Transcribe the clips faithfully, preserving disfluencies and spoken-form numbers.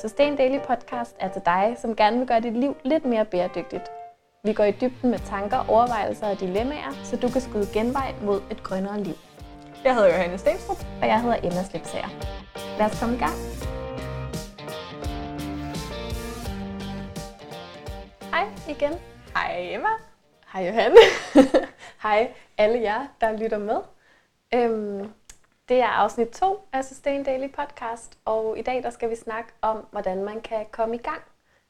Sustain Daily Podcast er til dig, som gerne vil gøre dit liv lidt mere bæredygtigt. Vi går i dybden med tanker, overvejelser og dilemmaer, så du kan skyde genvej mod et grønnere liv. Jeg hedder Johan Stenstrøm. Og jeg hedder Emma Slipsager. Lad os komme i gang. Hej igen. Hej Emma. Hej Johan. Hej alle jer, der lytter med. Øhm, det er afsnit to af Sustain Daily Podcast, og i dag der skal vi snakke om, hvordan man kan komme i gang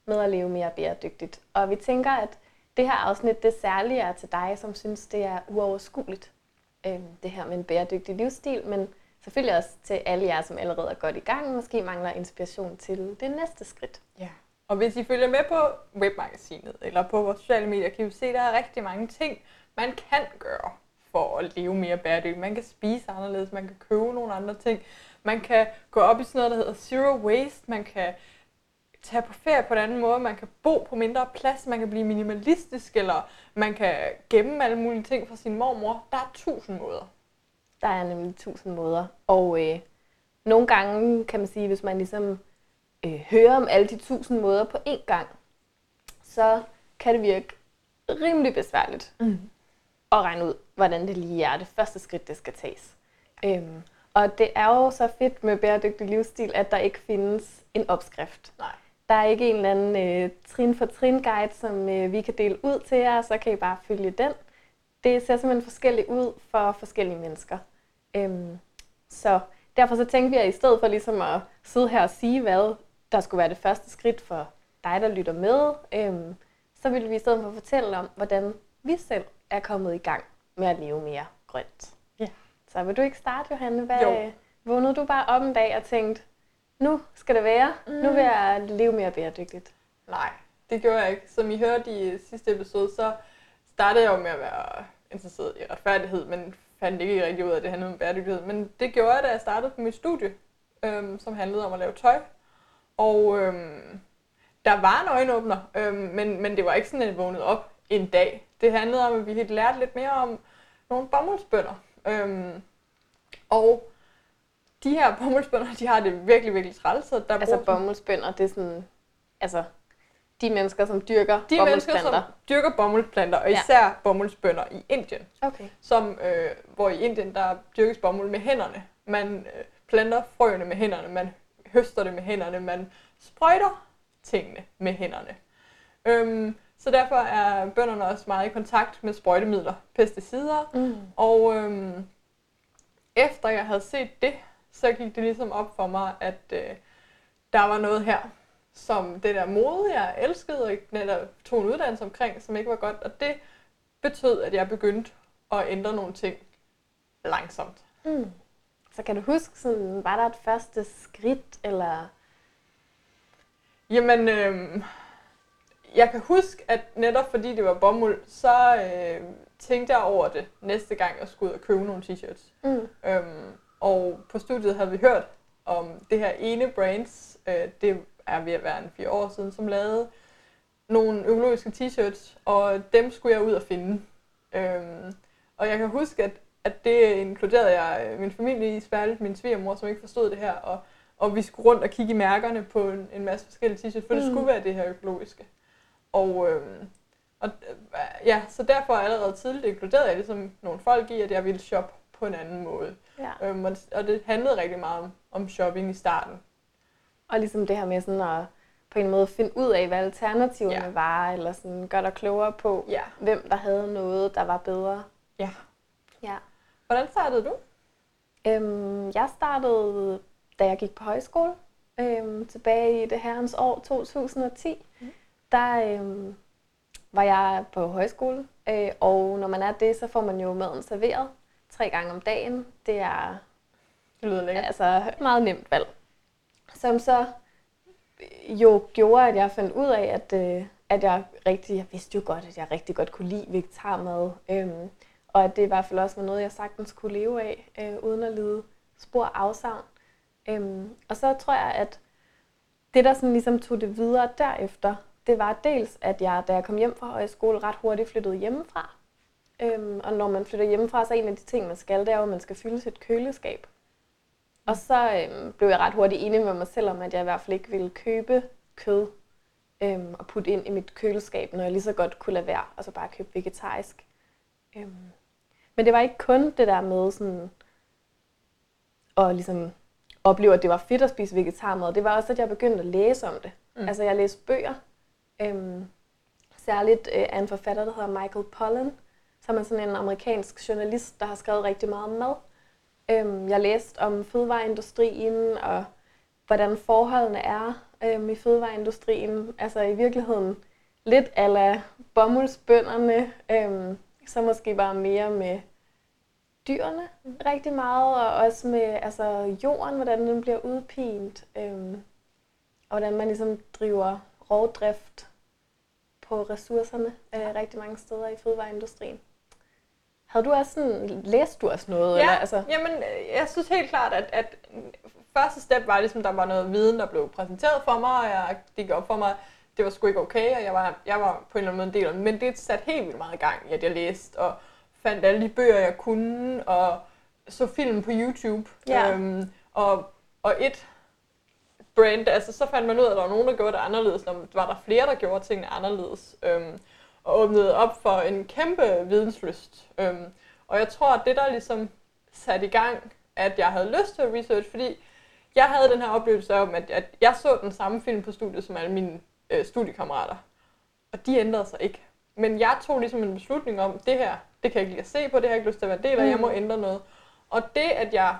med at leve mere bæredygtigt. Og vi tænker, at det her afsnit det særlige er til dig, som synes, det er uoverskueligt, øhm, det her med en bæredygtig livsstil, men selvfølgelig også til alle jer, som allerede er godt i gang, måske mangler inspiration til det næste skridt. Ja. Og hvis I følger med på webmagasinet eller på vores sociale medier, kan I se, at der er rigtig mange ting, man kan gøre for at leve mere bæredygtigt. Man kan spise anderledes, man kan købe nogle andre ting, man kan gå op i sådan noget, der hedder Zero Waste, man kan tage på ferie på en anden måde, man kan bo på mindre plads, man kan blive minimalistisk, eller man kan gemme alle mulige ting fra sin mormor. Der er tusind måder. Der er nemlig tusind måder, og øh, nogle gange kan man sige, hvis man ligesom øh, hører om alle de tusind måder på én gang, så kan det virke rimelig besværligt mm. at regne ud, hvordan det lige er det første skridt, det skal tages. Øhm, og det er jo så fedt med bæredygtig livsstil, at der ikke findes en opskrift. Nej. Der er ikke en eller anden øh, trin-for-trin-guide, som øh, vi kan dele ud til jer, så kan I bare følge den. Det ser simpelthen forskelligt ud for forskellige mennesker. Øhm, så derfor så tænkte vi, at i stedet for ligesom at sidde her og sige, hvad der skulle være det første skridt for dig, der lytter med, øhm, så ville vi i stedet for fortælle om, hvordan vi selv er kommet i gang med at leve mere grønt. Ja. Så vil du ikke starte, Johanne? Hvad, jo. Vågnede du bare op en dag og tænkte, nu skal det være, mm. nu vil jeg leve mere bæredygtigt? Nej, det gjorde jeg ikke. Som I hørte i sidste episode, så startede jeg med at være interesseret i retfærdighed, men fandt ikke rigtig ud af, at det handlede om bæredygtighed. Men det gjorde jeg, da jeg startede på mit studie, øhm, som handlede om at lave tøj. Og øhm, der var en øjenåbner, øhm, men, men det var ikke sådan, at jeg vågnede op en dag. Det handlede om, at vi helt lærte lidt mere om nogle bomuldsbønder. Øhm, og de her bomuldsbønder, de har det virkelig, virkelig træls. Der altså bomuldsbønder, det er sådan, altså de mennesker, som dyrker de bomuldsplanter. De mennesker, som dyrker bomuldsplanter, og især ja. bomuldsbønder i Indien. Okay. Som, øh, hvor i Indien, der dyrkes bomuld med hænderne. Man øh, planter frøene med hænderne, man høster det med hænderne, man sprøjter tingene med hænderne. Øhm, Så derfor er bønderne også meget i kontakt med sprøjtemidler, pesticider. Mm. Og øhm, efter jeg havde set det, så gik det ligesom op for mig, at øh, der var noget her, som det der mode, jeg elskede, og netop tog en uddannelse omkring, som ikke var godt. Og det betød, at jeg begyndte at ændre nogle ting langsomt. Mm. Så kan du huske, sådan, var der et første skridt, eller? Jamen Øhm jeg kan huske, at netop fordi det var bomuld, så øh, tænkte jeg over det næste gang, jeg skulle ud og købe nogle t-shirts. Mm. Øhm, og på studiet havde vi hørt om det her ene brands, øh, det er ved at være en fire år siden, som lavede nogle økologiske t-shirts, og dem skulle jeg ud og finde. Øhm, og jeg kan huske, at, at det inkluderede jeg min familie i, særligt min svigermor, som ikke forstod det her, og, og vi skulle rundt og kigge i mærkerne på en, en masse forskellige t-shirts, for mm. det skulle være det her økologiske. Og, øh, og ja, så derfor allerede tidligt inkluderede jeg ligesom nogle folk i, at jeg ville shoppe på en anden måde. Ja. Øhm, og, og det handlede rigtig meget om, om shopping i starten. Og ligesom det her med sådan at på en måde finde ud af, hvad alternativerne ja. var, eller sådan gøre dig klogere på, ja. hvem der havde noget, der var bedre. Ja. ja. Hvordan startede du? Øhm, jeg startede, da jeg gik på højskole, øhm, tilbage i det herrens år to tusind og ti. Mm. Der øh, var jeg på højskole, øh, og når man er det, så får man jo maden serveret tre gange om dagen. Det er det lyder lækkert. Altså meget nemt valg, som så jo gjorde, at jeg fandt ud af, at, øh, at jeg rigtig, jeg vidste jo godt, at jeg rigtig godt kunne lide vegetarmad, øh, og at det i hvert fald også var noget, jeg sagtens kunne leve af, øh, uden at lide spor afsavn. Øh, og så tror jeg, at det, der sådan ligesom tog det videre derefter, det var dels, at jeg, da jeg kom hjem fra højskole, ret hurtigt flyttede hjemmefra. Øhm, og når man flytter hjemmefra, så er en af de ting, man skal, det er jo, at man skal fylde sit køleskab. Og så øhm, blev jeg ret hurtigt enig med mig selv om, at jeg i hvert fald ikke ville købe kød øhm, og putte ind i mit køleskab, når jeg lige så godt kunne lade være, og så bare købe vegetarisk. Øhm. Men det var ikke kun det der med sådan, at ligesom opleve, at det var fedt at spise vegetarmad. Det var også, at jeg begyndte at læse om det. Mm. Altså jeg læste bøger, øhm, særligt øh, af en forfatter, der hedder Michael Pollan, som er sådan en amerikansk journalist, der har skrevet rigtig meget om mad. Jeg læste om fødevareindustrien og hvordan forholdene er øhm, i fødevareindustrien. Altså i virkeligheden lidt a la bomuldsbønderne, øhm, så måske bare mere med dyrene rigtig meget, og også med altså, jorden, hvordan den bliver udpint, øhm, og hvordan man ligesom driver rovdrift på ressourcerne øh, rigtig mange steder i fødevareindustrien. Havde du også sådan, læste du også noget? Ja, eller, altså? Jamen, jeg synes helt klart, at, at første step var, ligesom, der var noget viden, der blev præsenteret for mig, og jeg, det gik op for mig, det var sgu ikke okay, og jeg var, jeg var på en eller anden måde en del af det. Men det satte helt vildt meget i gang, at jeg læste, og fandt alle de bøger, jeg kunne, og så film på YouTube. Ja. Øhm, og, og et brand, altså så fandt man ud af, at der var nogen, der gjorde det anderledes, når var der flere, der gjorde tingene anderledes. Øhm, og åbnede op for en kæmpe videnslyst. Øhm, og jeg tror, at det der ligesom satte i gang, at jeg havde lyst til at research, fordi jeg havde den her oplevelse om, at, at jeg så den samme film på studiet som alle mine øh, studiekammerater. Og de ændrede sig ikke. Men jeg tog ligesom en beslutning om, det her, det kan jeg ikke lide at se på, det har jeg ikke lyst til at være del af, mm. jeg må ændre noget. Og det, at jeg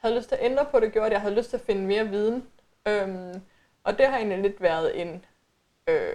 havde lyst til at ændre på det, gjorde, at jeg havde lyst til at finde mere viden. Øhm, og det har egentlig lidt været en... Øh,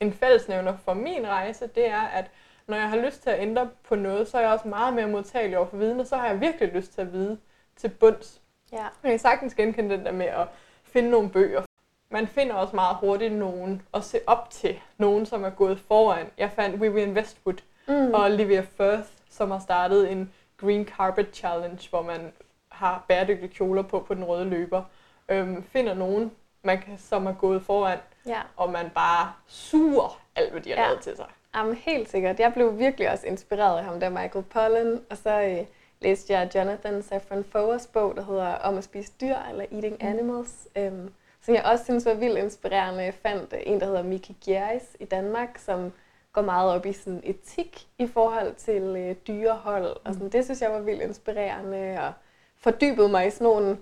En fællesnævner for min rejse, det er, at når jeg har lyst til at ændre på noget, så er jeg også meget mere modtagelig over for viden, og så har jeg virkelig lyst til at vide til bunds. Ja. Jeg kan sagtens genkende den der med at finde nogle bøger. Man finder også meget hurtigt nogen at se op til, nogen som er gået foran. Jeg fandt Vivian Westwood mm. og Olivia Firth, som har startet en Green Carpet Challenge, hvor man har bæredygtige kjoler på på den røde løber. Øhm, finder nogen, man kan, som er gået foran. Ja. Og man bare suger alt, hvad de har ja. lavet til sig. Jamen helt sikkert. Jeg blev virkelig også inspireret af ham der, Michael Pollan. Og så øh, læste jeg Jonathan Safran Foers bog, der hedder Om at spise dyr, eller Eating Animals. Mm. Øhm, som jeg også synes var vildt inspirerende. Jeg fandt øh, en, der hedder Micky Gjerries i Danmark, som går meget op i sådan, etik i forhold til øh, dyrehold. Mm. Og sådan, det synes jeg var vildt inspirerende, og fordybede mig i sådan nogle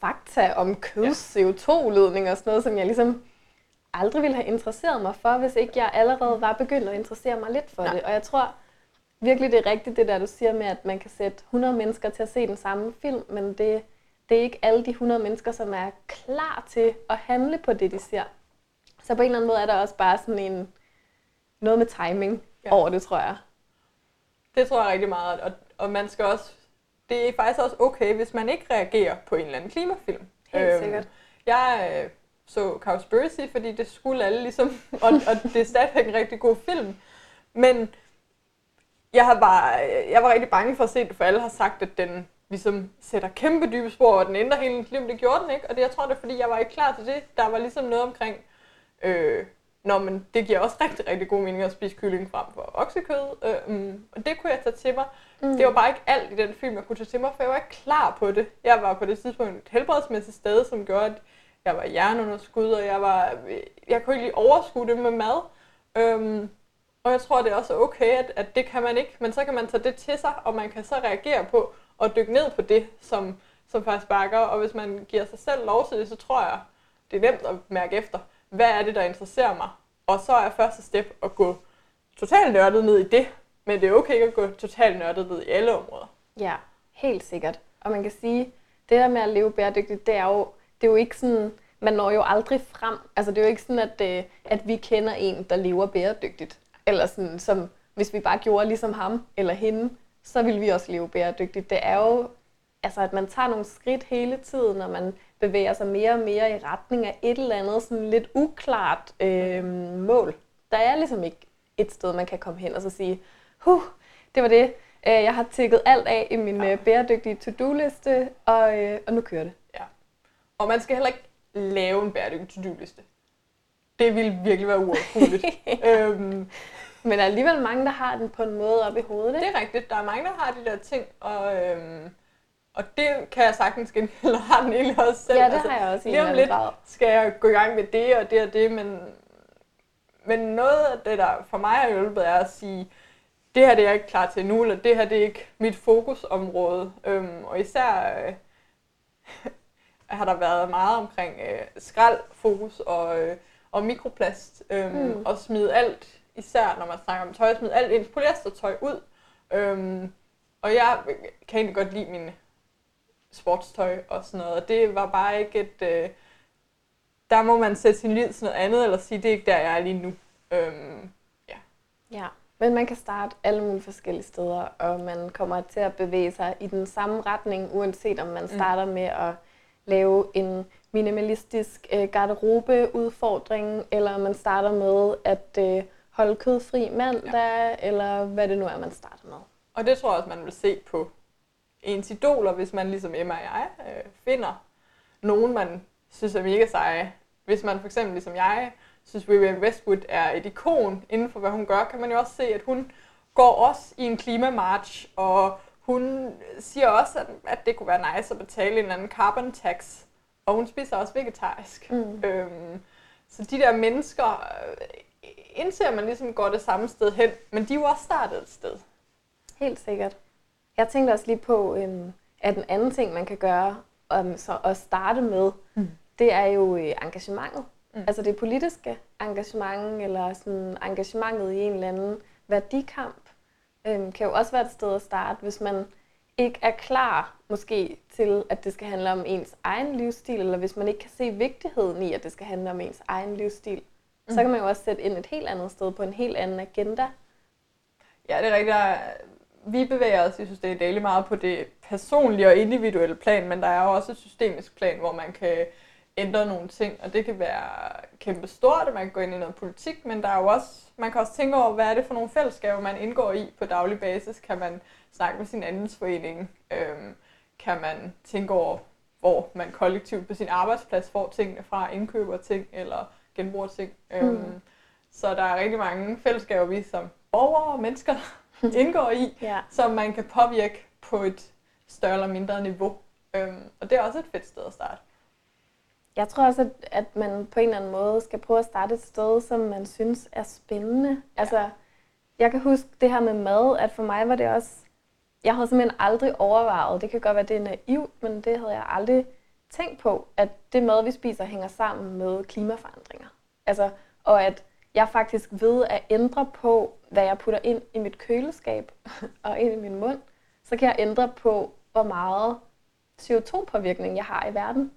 fakta om køds ja. C O to-udledning og sådan noget, som jeg ligesom... aldrig ville have interesseret mig for, hvis ikke jeg allerede var begyndt at interessere mig lidt for Nej. det. Og jeg tror virkelig, det er rigtigt det der, du siger med, at man kan sætte hundrede mennesker til at se den samme film, men det, det er ikke alle de hundrede mennesker, som er klar til at handle på det, de ser. Så på en eller anden måde er der også bare sådan en noget med timing ja. over det, tror jeg. Det tror jeg rigtig meget, og, og man skal også, det er faktisk også okay, hvis man ikke reagerer på en eller anden klimafilm. Helt øhm, sikkert. Jeg... Øh, så Cowspiracy, fordi det skulle alle ligesom, og, og det er stadigvæk en rigtig god film. Men jeg har bare, jeg var rigtig bange for at se det, for alle har sagt, at den ligesom sætter kæmpe dybe spor, og den ændrer hele mit liv, det gjorde den ikke. Og det, jeg tror, det er, fordi jeg var ikke klar til det. Der var ligesom noget omkring, øh, nå, men det giver også rigtig, rigtig god mening at spise kylling frem for oksekød. Øh, mm, og det kunne jeg tage til mig. Mm. Det var bare ikke alt i den film, jeg kunne tage til mig, for jeg var ikke klar på det. Jeg var på det tidspunkt et helbredsmæssigt sted, som gjorde, at jeg var hjerneunderskud, og jeg, var, jeg kunne ikke lige overskue det med mad. Øhm, og jeg tror, det er også okay, at, at det kan man ikke. Men så kan man tage det til sig, og man kan så reagere på og dykke ned på det, som, som faktisk bakker. Og hvis man giver sig selv lov til det, så tror jeg, det er nemt at mærke efter, hvad er det, der interesserer mig. Og så er første step at gå totalt nørdet ned i det. Men det er okay at gå totalt nørdet ned i alle områder. Ja, helt sikkert. Og man kan sige, det der med at leve bæredygtigt, det er jo... Det er jo ikke sådan, man når jo aldrig frem. Altså det er jo ikke sådan, at, øh, at vi kender en, der lever bæredygtigt. Eller sådan, som hvis vi bare gjorde ligesom ham eller hende, så ville vi også leve bæredygtigt. Det er jo, altså at man tager nogle skridt hele tiden, når man bevæger sig mere og mere i retning af et eller andet sådan lidt uklart øh, mål. Der er ligesom ikke et sted, man kan komme hen og så sige, huh, det var det. Jeg har tækket alt af i min øh, bæredygtige to-do-liste, og, øh, og nu kører det. Og man skal heller ikke lave en bæredygtig to-do-liste. Det ville virkelig være uoverskueligt. øhm. Men der er alligevel mange, der har den på en måde oppe i hovedet, ikke? Det er rigtigt. Der er mange, der har de der ting, og øhm, Og det kan jeg sagtens genkende, og har den egentlig også selv. Ja, det altså, har jeg også i en eller anden grad. Skal jeg gå i gang med det og det og det, men, men noget af det, der for mig har hjulpet, er at sige, det her det er jeg ikke klar til nu, eller det her det er ikke mit fokusområde. Øhm, og især øh, har der været meget omkring øh, skraldfokus og, øh, og mikroplast, øh, mm. og smide alt, især når man snakker om tøj, smide alt ens polyestertøj ud. Øhm, og jeg kan egentlig godt lide min sportstøj og sådan noget, og det var bare ikke et... Øh, der må man sætte sin lid til noget andet, eller sige, det er ikke der, jeg er lige nu. Øhm, ja. ja, men man kan starte alle mulige forskellige steder, og man kommer til at bevæge sig i den samme retning, uanset om man starter mm. med at lave en minimalistisk øh, garderobeudfordring, eller man starter med at øh, holde kødfri mandag, ja. Eller hvad det nu er, man starter med. Og det tror jeg også, man vil se på ens idoler, hvis man ligesom Emma og jeg øh, finder nogen, man synes er mega seje. Hvis man for eksempel ligesom jeg synes, Vivian Westwood er et ikon inden for, hvad hun gør, kan man jo også se, at hun går også i en klimamarch, og hun siger også, at, at det kunne være nice at betale en eller anden carbon tax, og hun spiser også vegetarisk. Mm. Øhm, så de der mennesker, indser man ligesom går det samme sted hen, men de er jo også startet et sted. Helt sikkert. Jeg tænkte også lige på, at en anden ting, man kan gøre, så at starte med, mm. det er jo engagementet. Mm. Altså det politiske engagement, eller sådan engagementet i en eller anden værdikamp, øhm, kan jo også være et sted at starte, hvis man ikke er klar måske til, at det skal handle om ens egen livsstil, eller hvis man ikke kan se vigtigheden i, at det skal handle om ens egen livsstil. Mm. Så kan man jo også sætte ind et helt andet sted på en helt anden agenda. Ja, det er rigtigt. Vi bevæger os i Sustain Daily meget på det personlige og individuelle plan, men der er jo også et systemisk plan, hvor man kan ændre nogle ting, og det kan være kæmpe stort, og man kan gå ind i noget politik, men der er jo også, man kan også tænke over, hvad er det for nogle fællesskaber, man indgår i på daglig basis. Kan man snakke med sin andelsforening? Øhm, kan man tænke over, hvor man kollektivt på sin arbejdsplads får tingene fra, indkøber ting eller genbruger ting? Øhm, mm. Så der er rigtig mange fællesskaber, vi som borgere og mennesker indgår i, ja. Som man kan påvirke på et større eller mindre niveau. Øhm, og det er også et fedt sted at starte. Jeg tror også, at, at man på en eller anden måde skal prøve at starte et sted, som man synes er spændende. Ja. Altså, jeg kan huske det her med mad, at for mig var det også... Jeg havde simpelthen aldrig overvejet, det kan godt være, det er naivt, men det havde jeg aldrig tænkt på, at det mad, vi spiser, hænger sammen med klimaforandringer. Altså, og at jeg faktisk ved at ændre på, hvad jeg putter ind i mit køleskab og ind i min mund, så kan jeg ændre på, hvor meget C O to påvirkning jeg har i verden.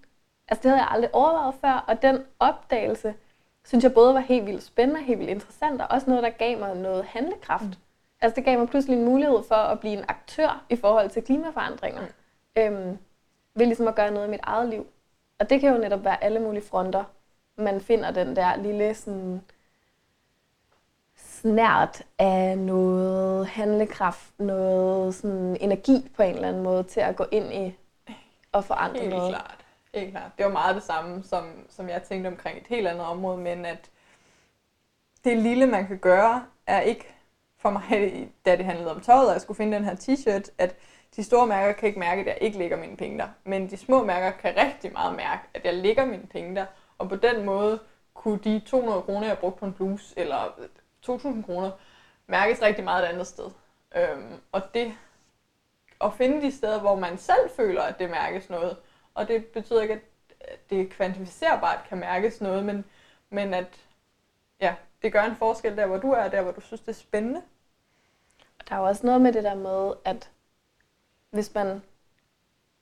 Altså det havde jeg aldrig overvejet før, og den opdagelse, synes jeg både var helt vildt spændende og helt vildt interessant, og også noget, der gav mig noget handlekraft. Mm. Altså det gav mig pludselig en mulighed for at blive en aktør i forhold til klimaforandringer, mm. øhm, ved ligesom at gøre noget i mit eget liv. Og det kan jo netop være alle mulige fronter, man finder den der lille sådan... snært af noget handlekraft, noget sådan energi på en eller anden måde til at gå ind i og forandre helt noget. Klart. Helt klart. Det var meget det samme, som, som jeg tænkte omkring et helt andet område, men at det lille, man kan gøre, er ikke for mig, da det handlede om tøjet, og jeg skulle finde den her t-shirt, at de store mærker kan ikke mærke, at jeg ikke lægger mine penge der, men de små mærker kan rigtig meget mærke, at jeg lægger mine penge der, og på den måde kunne de to hundrede kroner, jeg brugte på en bluse, eller to tusind kroner mærkes rigtig meget et andet sted. Øhm, og det at finde de steder, hvor man selv føler, at det mærkes noget, og det betyder ikke, at det kvantificerbart kan mærkes noget, men, men at ja, det gør en forskel der, hvor du er, og der, hvor du synes, det er spændende. Og der er jo også noget med det der med, at hvis man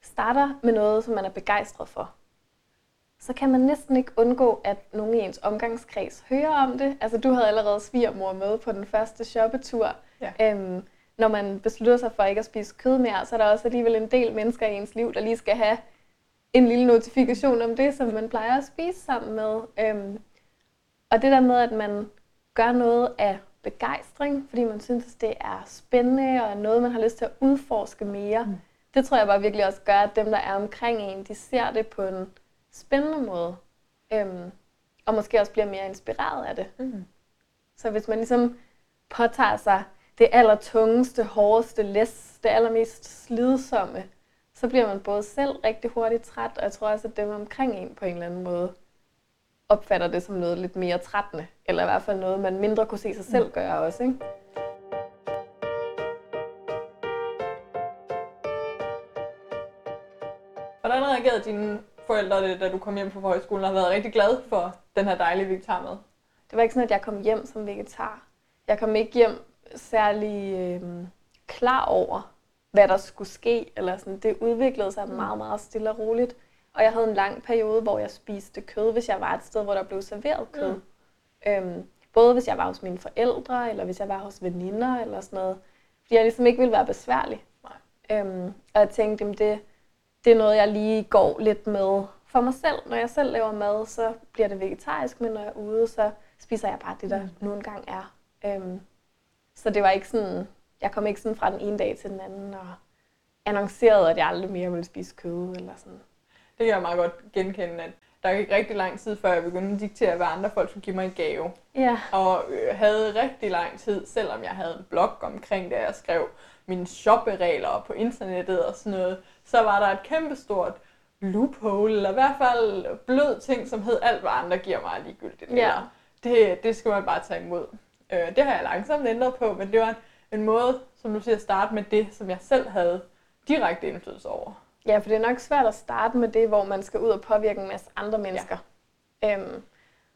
starter med noget, som man er begejstret for, så kan man næsten ikke undgå, at nogen i ens omgangskreds hører om det. Altså, du havde allerede svigermor med på den første shoppetur. Ja. Æm, når man beslutter sig for ikke at spise kød mere, så er der også alligevel en del mennesker i ens liv, der lige skal have en lille notifikation om det, som man plejer at spise sammen med. Æm, og det der med, at man gør noget af begejstring, fordi man synes, at det er spændende og noget, man har lyst til at udforske mere, mm. det tror jeg bare virkelig også gør, at dem, der er omkring en, de ser det på en spændende måde, øhm, og måske også bliver mere inspireret af det. Mm. Så hvis man ligesom påtager sig det allertungeste, hårdeste læs, det allermest slidsomme, så bliver man både selv rigtig hurtigt træt, og jeg tror også, at dem omkring en på en eller anden måde opfatter det som noget lidt mere trættende, eller i hvert fald noget, man mindre kunne se sig selv gøre også, ikke? Hvordan reagerede dine forældre, da du kom hjem fra højskolen, og har været rigtig glad for den her dejlige vegetarmad? Det var ikke sådan, at jeg kom hjem som vegetar. Jeg kom ikke hjem særlig øh, klar over, hvad der skulle ske, eller sådan. Det udviklede sig meget, meget stille og roligt. Og jeg havde en lang periode, hvor jeg spiste kød, hvis jeg var et sted, hvor der blev serveret kød. Mm. Øhm, både hvis jeg var hos mine forældre, eller hvis jeg var hos veninder, eller sådan noget. Fordi jeg ligesom ikke ville være besværlig. Øhm, og jeg tænkte, jamen det, det er noget, jeg lige går lidt med for mig selv. Når jeg selv laver mad, så bliver det vegetarisk, men når jeg er ude, så spiser jeg bare det, der mm. nu engang er. Øhm, så det var ikke sådan... Jeg kom ikke sådan fra den ene dag til den anden og annoncerede, at jeg aldrig mere ville spise kød eller sådan. Det kan jeg meget godt genkende, at der gik rigtig lang tid, før jeg begyndte at diktere, hvad andre folk skulle give mig en gave. Ja. Og havde rigtig lang tid, selvom jeg havde en blog omkring det, og jeg skrev mine shopperegler på internettet og sådan noget, så var der et kæmpestort loophole, eller i hvert fald blød ting, som hed alt, hvad andre giver mig ligegyldigt. Ja. Det, det skal man bare tage imod. Det har jeg langsomt ændret på, men det var en måde, som du siger, at starte med det, som jeg selv havde direkte indflydelse over. Ja, for det er nok svært at starte med det, hvor man skal ud og påvirke en masse andre mennesker. Ja. Øhm,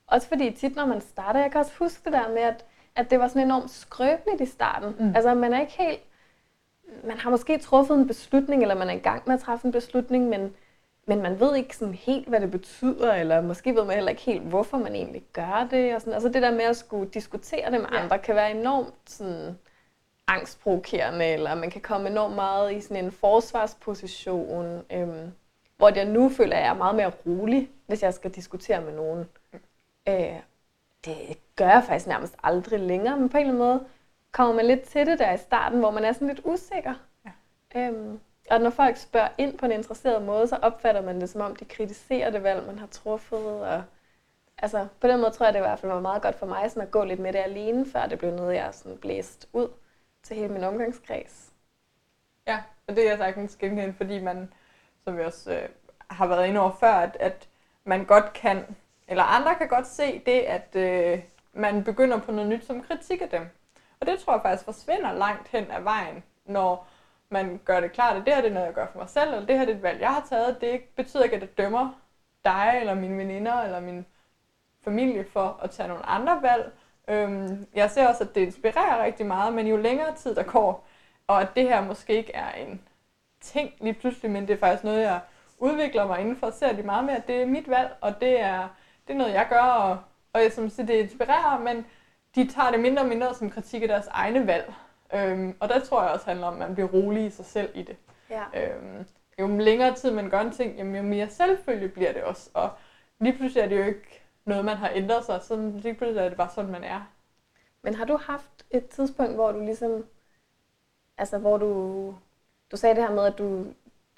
også fordi tit, når man starter, jeg kan også huske det der med, at, at det var sådan enormt skrøbeligt i starten. Mm. Altså, man er ikke helt... Man har måske truffet en beslutning, eller man er i gang med at træffe en beslutning, men, men man ved ikke sådan helt, hvad det betyder, eller måske ved man heller ikke helt, hvorfor man egentlig gør det. Og sådan. Altså, det der med at skulle diskutere det med ja. andre, kan være enormt sådan... angstprovokerende, eller man kan komme enormt meget i sådan en forsvarsposition, øhm, hvor jeg nu føler, at jeg er meget mere rolig, hvis jeg skal diskutere med nogen. Øh, det gør jeg faktisk nærmest aldrig længere, men på en eller anden måde kommer man lidt til det der i starten, hvor man er sådan lidt usikker. Ja. Øhm, og når folk spørger ind på en interesseret måde, så opfatter man det, som om de kritiserer det valg, man har truffet. Og, altså, på den måde tror jeg, det i hvert fald var meget godt for mig sådan at gå lidt med det alene, før det blev noget, jeg sådan blæst ud til hele min omgangskreds. Ja, og det er jeg sagtens genkendt, fordi man, som vi også øh, har været inde over før, at, at man godt kan, eller andre kan godt se det, at øh, man begynder på noget nyt som kritik af dem. Og det tror jeg faktisk forsvinder langt hen ad vejen, når man gør det klart, at det her det er noget, jeg gør for mig selv, eller det her det er et valg, jeg har taget. Det betyder ikke, at det dømmer dig, eller mine veninder, eller min familie for at tage nogle andre valg. Jeg ser også, at det inspirerer rigtig meget, men jo længere tid der går, og at det her måske ikke er en ting lige pludselig, men det er faktisk noget, jeg udvikler mig indenfor, ser de meget mere, at det er mit valg, og det er, det er noget, jeg gør, og, og jeg, som siger, det inspirerer, men de tager det mindre og mindre som kritik af deres egne valg. Øhm, og der tror jeg også handler om, at man bliver rolig i sig selv i det. Ja. Øhm, jo længere tid man gør en ting, jo mere selvfølgelig bliver det også, og lige pludselig er det jo ikke noget, man har ændret sig, så lige pludselig er det bare sådan, man er. Men har du haft et tidspunkt, hvor du ligesom, altså hvor du, du sagde det her med, at du,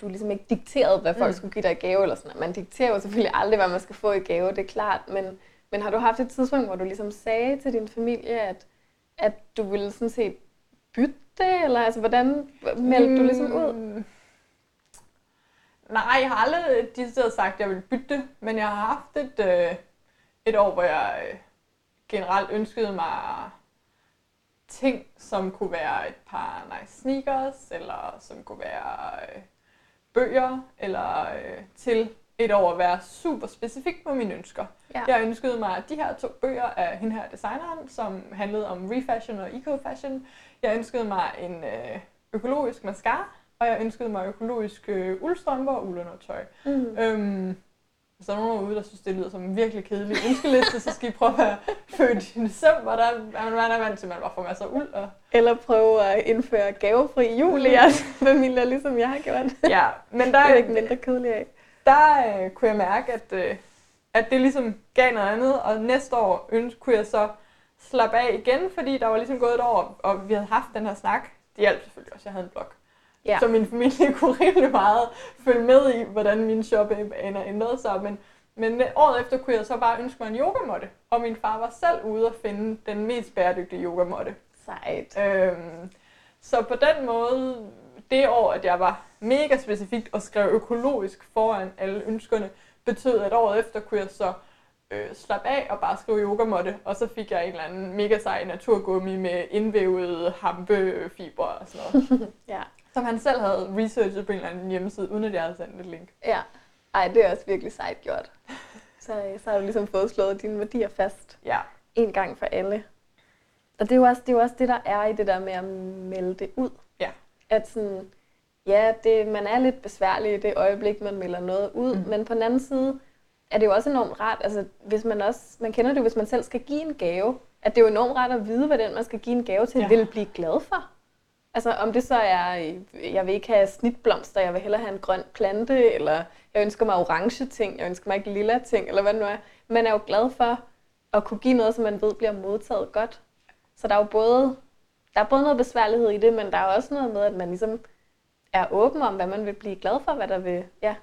du ligesom ikke dikterede, hvad folk mm. skulle give dig i gave, eller sådan, man dikterer jo selvfølgelig aldrig, hvad man skal få i gave, det er klart, men, men har du haft et tidspunkt, hvor du ligesom sagde til din familie, at, at du ville sådan set bytte det, eller altså hvordan meldte mm. du ligesom ud? Nej, jeg har aldrig de steder sagt, at jeg ville bytte, men jeg har haft et... Øh, Et år, hvor jeg generelt ønskede mig ting, som kunne være et par nice sneakers, eller som kunne være øh, bøger, eller øh, til et år at være super specifik med mine ønsker. Ja. Jeg ønskede mig de her to bøger af hende her designeren, som handlede om refashion og eco-fashion. Jeg ønskede mig en øh, økologisk mascara, og jeg ønskede mig økologisk øh, uldstrømper og uldundertøj. Mm-hmm. Øhm, Hvis der er nogen derude, der synes, det lyder som en virkelig kedelig ønskeliste, så skal I prøve at være født i december. Der er man vant til, at man bare får masser af uld. Og... Eller prøve at indføre gavefri jul i jeres familier, ligesom jeg har gjort. Ja, men der er ikke mindre kedelig af. Der øh, kunne jeg mærke, at, øh, at det ligesom gav noget andet, og næste år ønske, kunne jeg så slappe af igen, fordi der var ligesom gået et år, og vi havde haft den her snak. Det hjalp selvfølgelig også, jeg havde en blog. Ja. Så min familie kunne rimelig meget følge med i, hvordan mine shoppebaner ændrede sig. Men, men året efter kunne jeg så bare ønske mig en yogamåtte. Og min far var selv ude at finde den mest bæredygtige yogamåtte. Sejt. Øhm, så på den måde, det år, at jeg var mega specifikt og skrev økologisk foran alle ønskerne, betød, at året efter kunne jeg så øh, slappe af og bare skrive yogamåtte, og så fik jeg en eller anden mega sej naturgummi med indvævede hampefibre og sådan noget. Ja. Som han selv havde researchet på en eller anden hjemmeside, uden at jeg havde sendt et link. Ja. Ej, det er også virkelig sejt gjort. Så, så har du ligesom fået slået dine værdier fast. Ja. En gang for alle. Og det er jo også det, er jo også det der er i det der med at melde det ud. Ja. At sådan, ja, det, man er lidt besværlig i det øjeblik, man melder noget ud. Mm. Men på den anden side er det jo også enormt rart. Altså, hvis man også, man kender det jo, hvis man selv skal give en gave. At det er jo enormt rart at vide, hvad den man skal give en gave til, ja, vil blive glad for. Altså om det så er, jeg vil ikke have snitblomster, jeg vil hellere have en grøn plante, eller jeg ønsker mig orange ting, jeg ønsker mig ikke lilla ting, eller hvad det nu er. Man er jo glad for at kunne give noget, som man ved bliver modtaget godt. Så der er jo både, der er både noget besværlighed i det, men der er også noget med, at man ligesom er åben om, hvad man vil blive glad for, hvad der vil, ja,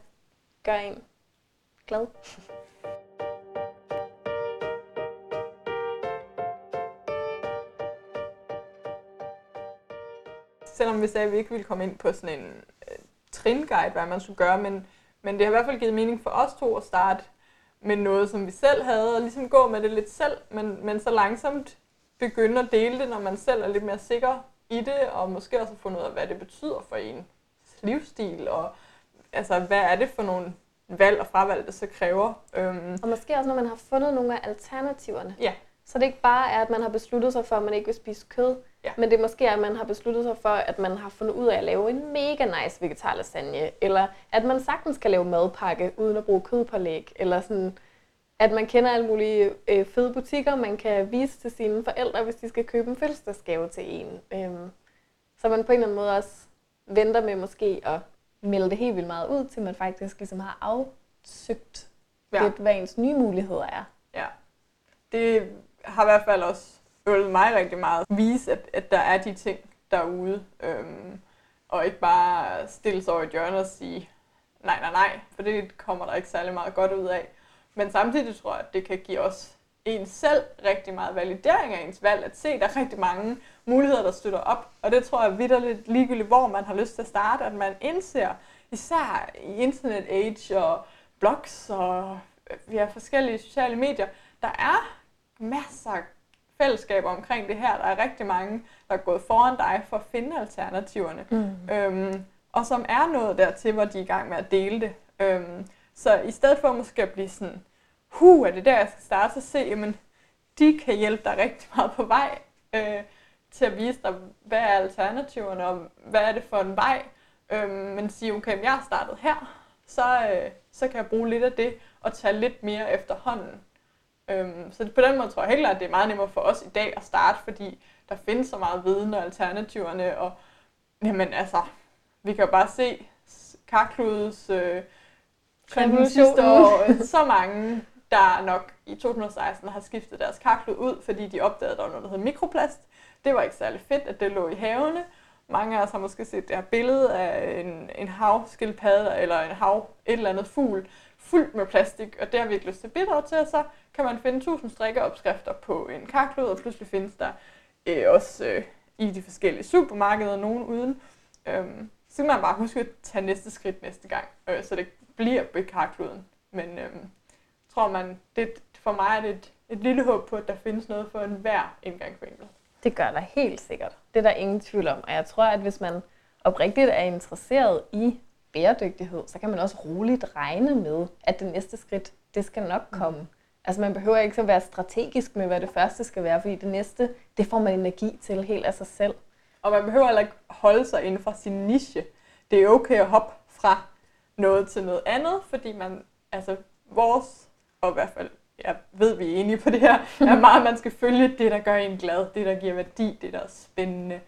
gøre en glad. Selvom vi sagde, at vi ikke ville komme ind på sådan en øh, tringuide, hvad man skulle gøre, men, men det har i hvert fald givet mening for os to at starte med noget, som vi selv havde, og ligesom gå med det lidt selv, men, men så langsomt begynde at dele det, når man selv er lidt mere sikker i det, og måske også få noget af, hvad det betyder for ens livsstil, og altså, hvad er det for nogle valg og fravalg, det så kræver. Øhm. Og måske også, når man har fundet nogle af alternativerne. Ja. Så det ikke bare er, at man har besluttet sig for, at man ikke vil spise kød, ja, men det er måske, at man har besluttet sig for, at man har fundet ud af at lave en mega nice vegetar lasagne, eller at man sagtens kan lave madpakke uden at bruge kødpålæg, eller sådan, at man kender alle mulige øh, fede butikker, man kan vise til sine forældre, hvis de skal købe en fødselsdagsgave til en. Øhm, så man på en eller anden måde også venter med måske at melde det helt vildt meget ud, til man faktisk ligesom har afsøgt, ja, lidt, hvad ens nye muligheder er. Ja, det har i hvert fald også øvede mig rigtig meget at vise, at, at der er de ting derude, øhm, og ikke bare stille sig over et hjørne og sige nej, nej, nej, for det kommer der ikke særlig meget godt ud af. Men samtidig tror jeg, at det kan give os en selv rigtig meget validering af ens valg, at se, at der er rigtig mange muligheder, der støtter op. Og det tror jeg vitterligt ligegyldigt, hvor man har lyst til at starte, at man indser, især i internet age og blogs og ja, forskellige sociale medier, der er masser af fællesskaber omkring det her. Der er rigtig mange, der er gået foran dig for at finde alternativerne. Mm. Øhm, og som er noget dertil, hvor de er i gang med at dele det. Øhm, så i stedet for måske at blive sådan, hu, er det der, jeg skal starte, så se, jamen, de kan hjælpe dig rigtig meget på vej øh, til at vise dig, hvad er alternativerne, og hvad er det for en vej. Øhm, men sige, okay, jeg har startet her, så, øh, så kan jeg bruge lidt af det, og tage lidt mere efterhånden. Så på den måde tror jeg helt klart, at det er meget nemmere for os i dag at starte, fordi der findes så meget viden og alternativerne, og jamen altså, vi kan jo bare se karkludets øh, trenden sidste år, så mange, der nok i to tusind og seksten har skiftet deres karklud ud, fordi de opdagede, at der var noget, der hed mikroplast. Det var ikke særlig fedt, at det lå i havene. Mange af os har måske set det her billede af en, en havskildpadde eller en hav, et eller andet fugl, fuldt med plastik, og det har vi ikke lyst til at bidrage til, og så kan man finde tusind strikkeopskrifter på en karklud, og pludselig findes der øh, også øh, i de forskellige supermarkeder, nogen uden. Øhm, så kan man bare huske at tage næste skridt næste gang, øh, så det bliver ved karkluden. Men øh, tror man, det, for mig er det et, et lille håb på, at der findes noget for enhver indgangsvinkel. Det gør der helt sikkert. Det er der ingen tvivl om, og jeg tror, at hvis man oprigtigt er interesseret i bæredygtighed, så kan man også roligt regne med, at det næste skridt, det skal nok komme. Altså man behøver ikke så være strategisk med, hvad det første skal være, fordi det næste, det får man energi til helt af sig selv. Og man behøver heller ikke holde sig inden for sin niche. Det er okay at hoppe fra noget til noget andet, fordi man, altså vores, og i hvert fald, jeg ved, vi er enige på det her, er meget, at man skal følge det, der gør en glad, det, der giver værdi, det, der er spændende.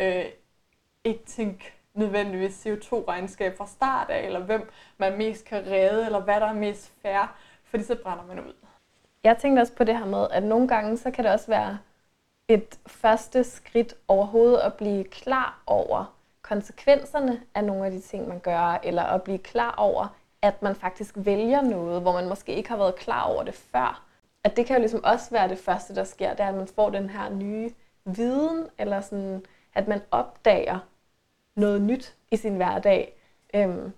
Øh, ikke tænk nødvendigvis C O to regnskab fra start af, eller hvem man mest kan redde, eller hvad der er mest fair, fordi så brænder man ud. Jeg tænkte også på det her med, at nogle gange, så kan det også være et første skridt overhovedet at blive klar over konsekvenserne af nogle af de ting, man gør, eller at blive klar over, at man faktisk vælger noget, hvor man måske ikke har været klar over det før. At det kan jo ligesom også være det første, der sker, det er, at man får den her nye viden, eller sådan, at man opdager, noget nyt i sin hverdag. Øhm,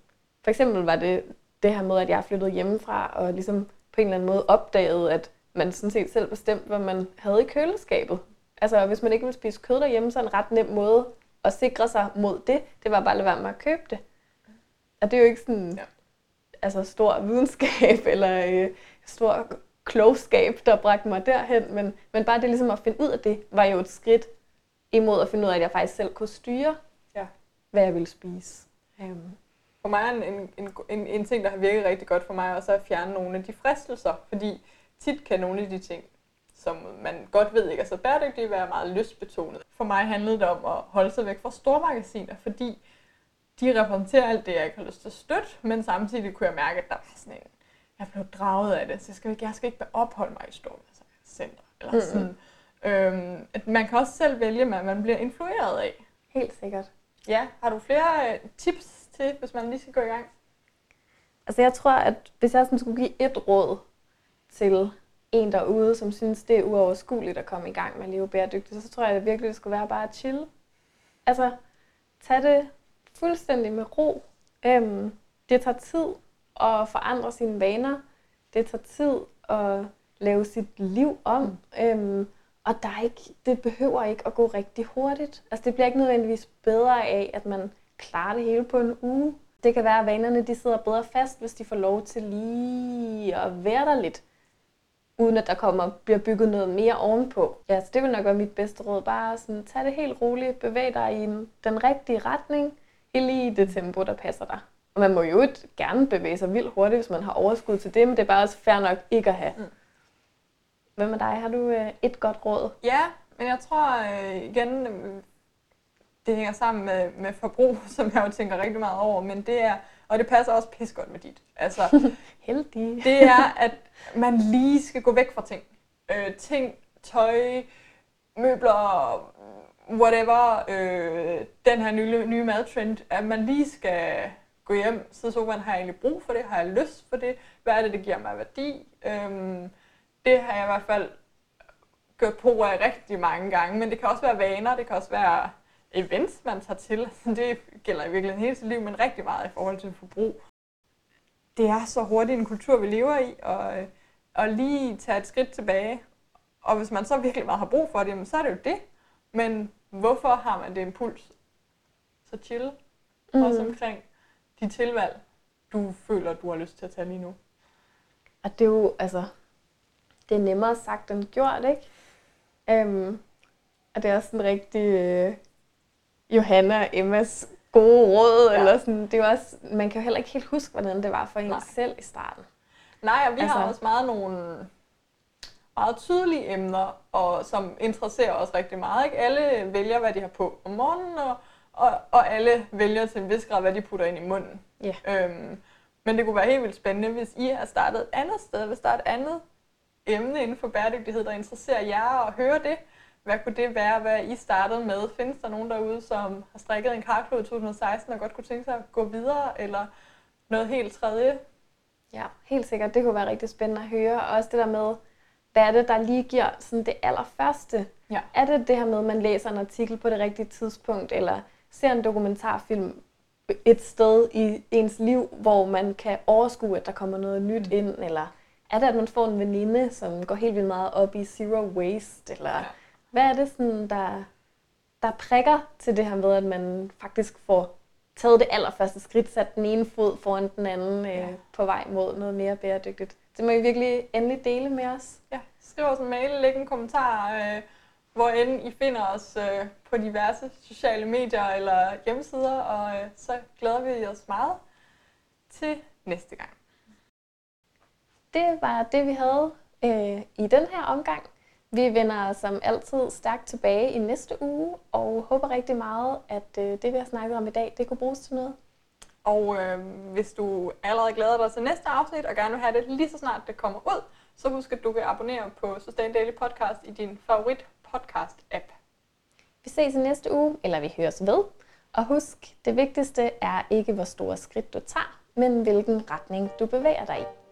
for eksempel var det det her med, at jeg flyttede hjemmefra og ligesom på en eller anden måde opdagede, at man sådan set selv bestemte, hvad man havde i køleskabet. Altså hvis man ikke ville spise kød derhjemme, så en ret nem måde at sikre sig mod det, det var bare at lade være med at købe det. Og det er jo ikke sådan ja. altså, stor videnskab eller øh, stor klogskab, der bragte mig derhen, men, men bare det ligesom at finde ud af det, var jo et skridt imod at finde ud af, at jeg faktisk selv kunne styre, ja. hvad jeg ville spise. Um. For mig er en, en, en, en ting, der har virket rigtig godt for mig, også at fjerne nogle af de fristelser, fordi tit kan nogle af de ting, som man godt ved ikke er så bæredygtige, være meget lystbetonet. For mig handlede det om at holde sig væk fra stormagasiner, fordi de repræsenterer alt det, jeg ikke har lyst til at støtte, men samtidig kunne jeg mærke, at der var sådan en, jeg blev draget af det, så jeg skal ikke, jeg skal ikke opholde mig i stormagasiner. Eller sådan. Mm. Øhm, at man kan også selv vælge, hvad man bliver influeret af. Helt sikkert. Ja, har du flere tips til, hvis man lige skal gå i gang? Altså jeg tror, at hvis jeg sådan skulle give et råd til en derude, som synes, det er uoverskueligt at komme i gang med at leve bæredygtigt, så tror jeg, at det virkelig skulle være bare at chille. Altså, tag det fuldstændig med ro. Øhm, det tager tid at forandre sine vaner. Det tager tid at lave sit liv om. Mm. Øhm, og der er ikke, det behøver ikke at gå rigtig hurtigt. Altså, det bliver ikke nødvendigvis bedre af, at man klarer det hele på en uge. Det kan være, at vanerne de sidder bedre fast, hvis de får lov til lige at være der lidt, uden at der kommer bliver bygget noget mere ovenpå. Ja, så det vil nok være mit bedste råd. Bare sådan, tag det helt roligt, bevæg dig i en, den rigtige retning, lige i det tempo, der passer dig. Og man må jo ikke gerne bevæge sig vildt hurtigt, hvis man har overskud til det, men det er bare også fair nok ikke at have. Mm. Hvem med dig? Har du øh, et godt råd? Ja, men jeg tror øh, igen, øh, det hænger sammen med, med forbrug, som jeg jo tænker rigtig meget over, men det er, og det passer også pis godt med dit. Altså, heldig. Det er, at man lige skal gå væk fra ting. Øh, ting, tøj, møbler, whatever, øh, den her nye, nye madtrend, at man lige skal gå hjem, sidde sofaen, har jeg egentlig brug for det, har jeg lyst for det, hvad er det, det giver mig værdi? Øhm, det har jeg i hvert fald gjort på af rigtig mange gange, men det kan også være vaner, det kan også være events, man tager til. Det gælder i virkeligheden hele sit liv, men rigtig meget i forhold til forbrug. Det er så hurtigt en kultur, vi lever i, og, og lige tage et skridt tilbage. Og hvis man så virkelig meget har brug for det, så er det jo det. Men hvorfor har man det impuls? Så chill. Mm. Også omkring de tilvalg, du føler, du har lyst til at tage lige nu. Og det er jo, altså, det er nemmere sagt end gjort, ikke? Øhm, og det er også sådan rigtig øh, Johanna og Emmas gode råd, ja. Eller sådan, det er jo også, man kan jo heller ikke helt huske, hvordan det var for en selv i starten. Nej, og vi altså, har også meget nogle meget tydelige emner, og som interesserer os rigtig meget. Ikke? Alle vælger, hvad de har på om morgenen, og, og, og alle vælger til en vis grad, hvad de putter ind i munden. Yeah. Øhm, men det kunne være helt vildt spændende, hvis I har startet et andet sted, hvis der er et andet emne inden for bæredygtighed, der interesserer jer og høre det. Hvad kunne det være, hvad I startede med? Findes der nogen derude, som har strikket en karklud i to tusind og seksten og godt kunne tænke sig at gå videre, eller noget helt tredje? Ja, helt sikkert. Det kunne være rigtig spændende at høre. Og også det der med, hvad er det, der lige giver sådan det allerførste? Ja. Er det det her med, at man læser en artikel på det rigtige tidspunkt, eller ser en dokumentarfilm et sted i ens liv, hvor man kan overskue, at der kommer noget nyt mm. ind? Eller er det, at man får en veninde, som går helt vildt meget op i zero waste? Eller ja. Hvad er det, sådan, der, der prikker til det her med, at man faktisk får taget det allerførste skridt, sat den ene fod foran den anden ja. øh, på vej mod noget mere bæredygtigt? Det må I virkelig endelig dele med os. Ja, skriv os en mail, læg en kommentar, øh, hvor end I finder os øh, på diverse sociale medier eller hjemmesider, og øh, så glæder vi os meget til næste gang. Det var det, vi havde øh, i den her omgang. Vi vender som altid stærkt tilbage i næste uge, og håber rigtig meget, at øh, det, vi har snakket om i dag, det kunne bruges til noget. Og øh, hvis du allerede glæder dig til næste afsnit, og gerne vil have det lige så snart det kommer ud, så husk, at du kan abonnere på Sustain Daily Podcast i din favorit podcast-app. Vi ses i næste uge, eller vi høres ved. Og husk, det vigtigste er ikke, hvor store skridt du tager, men hvilken retning du bevæger dig i.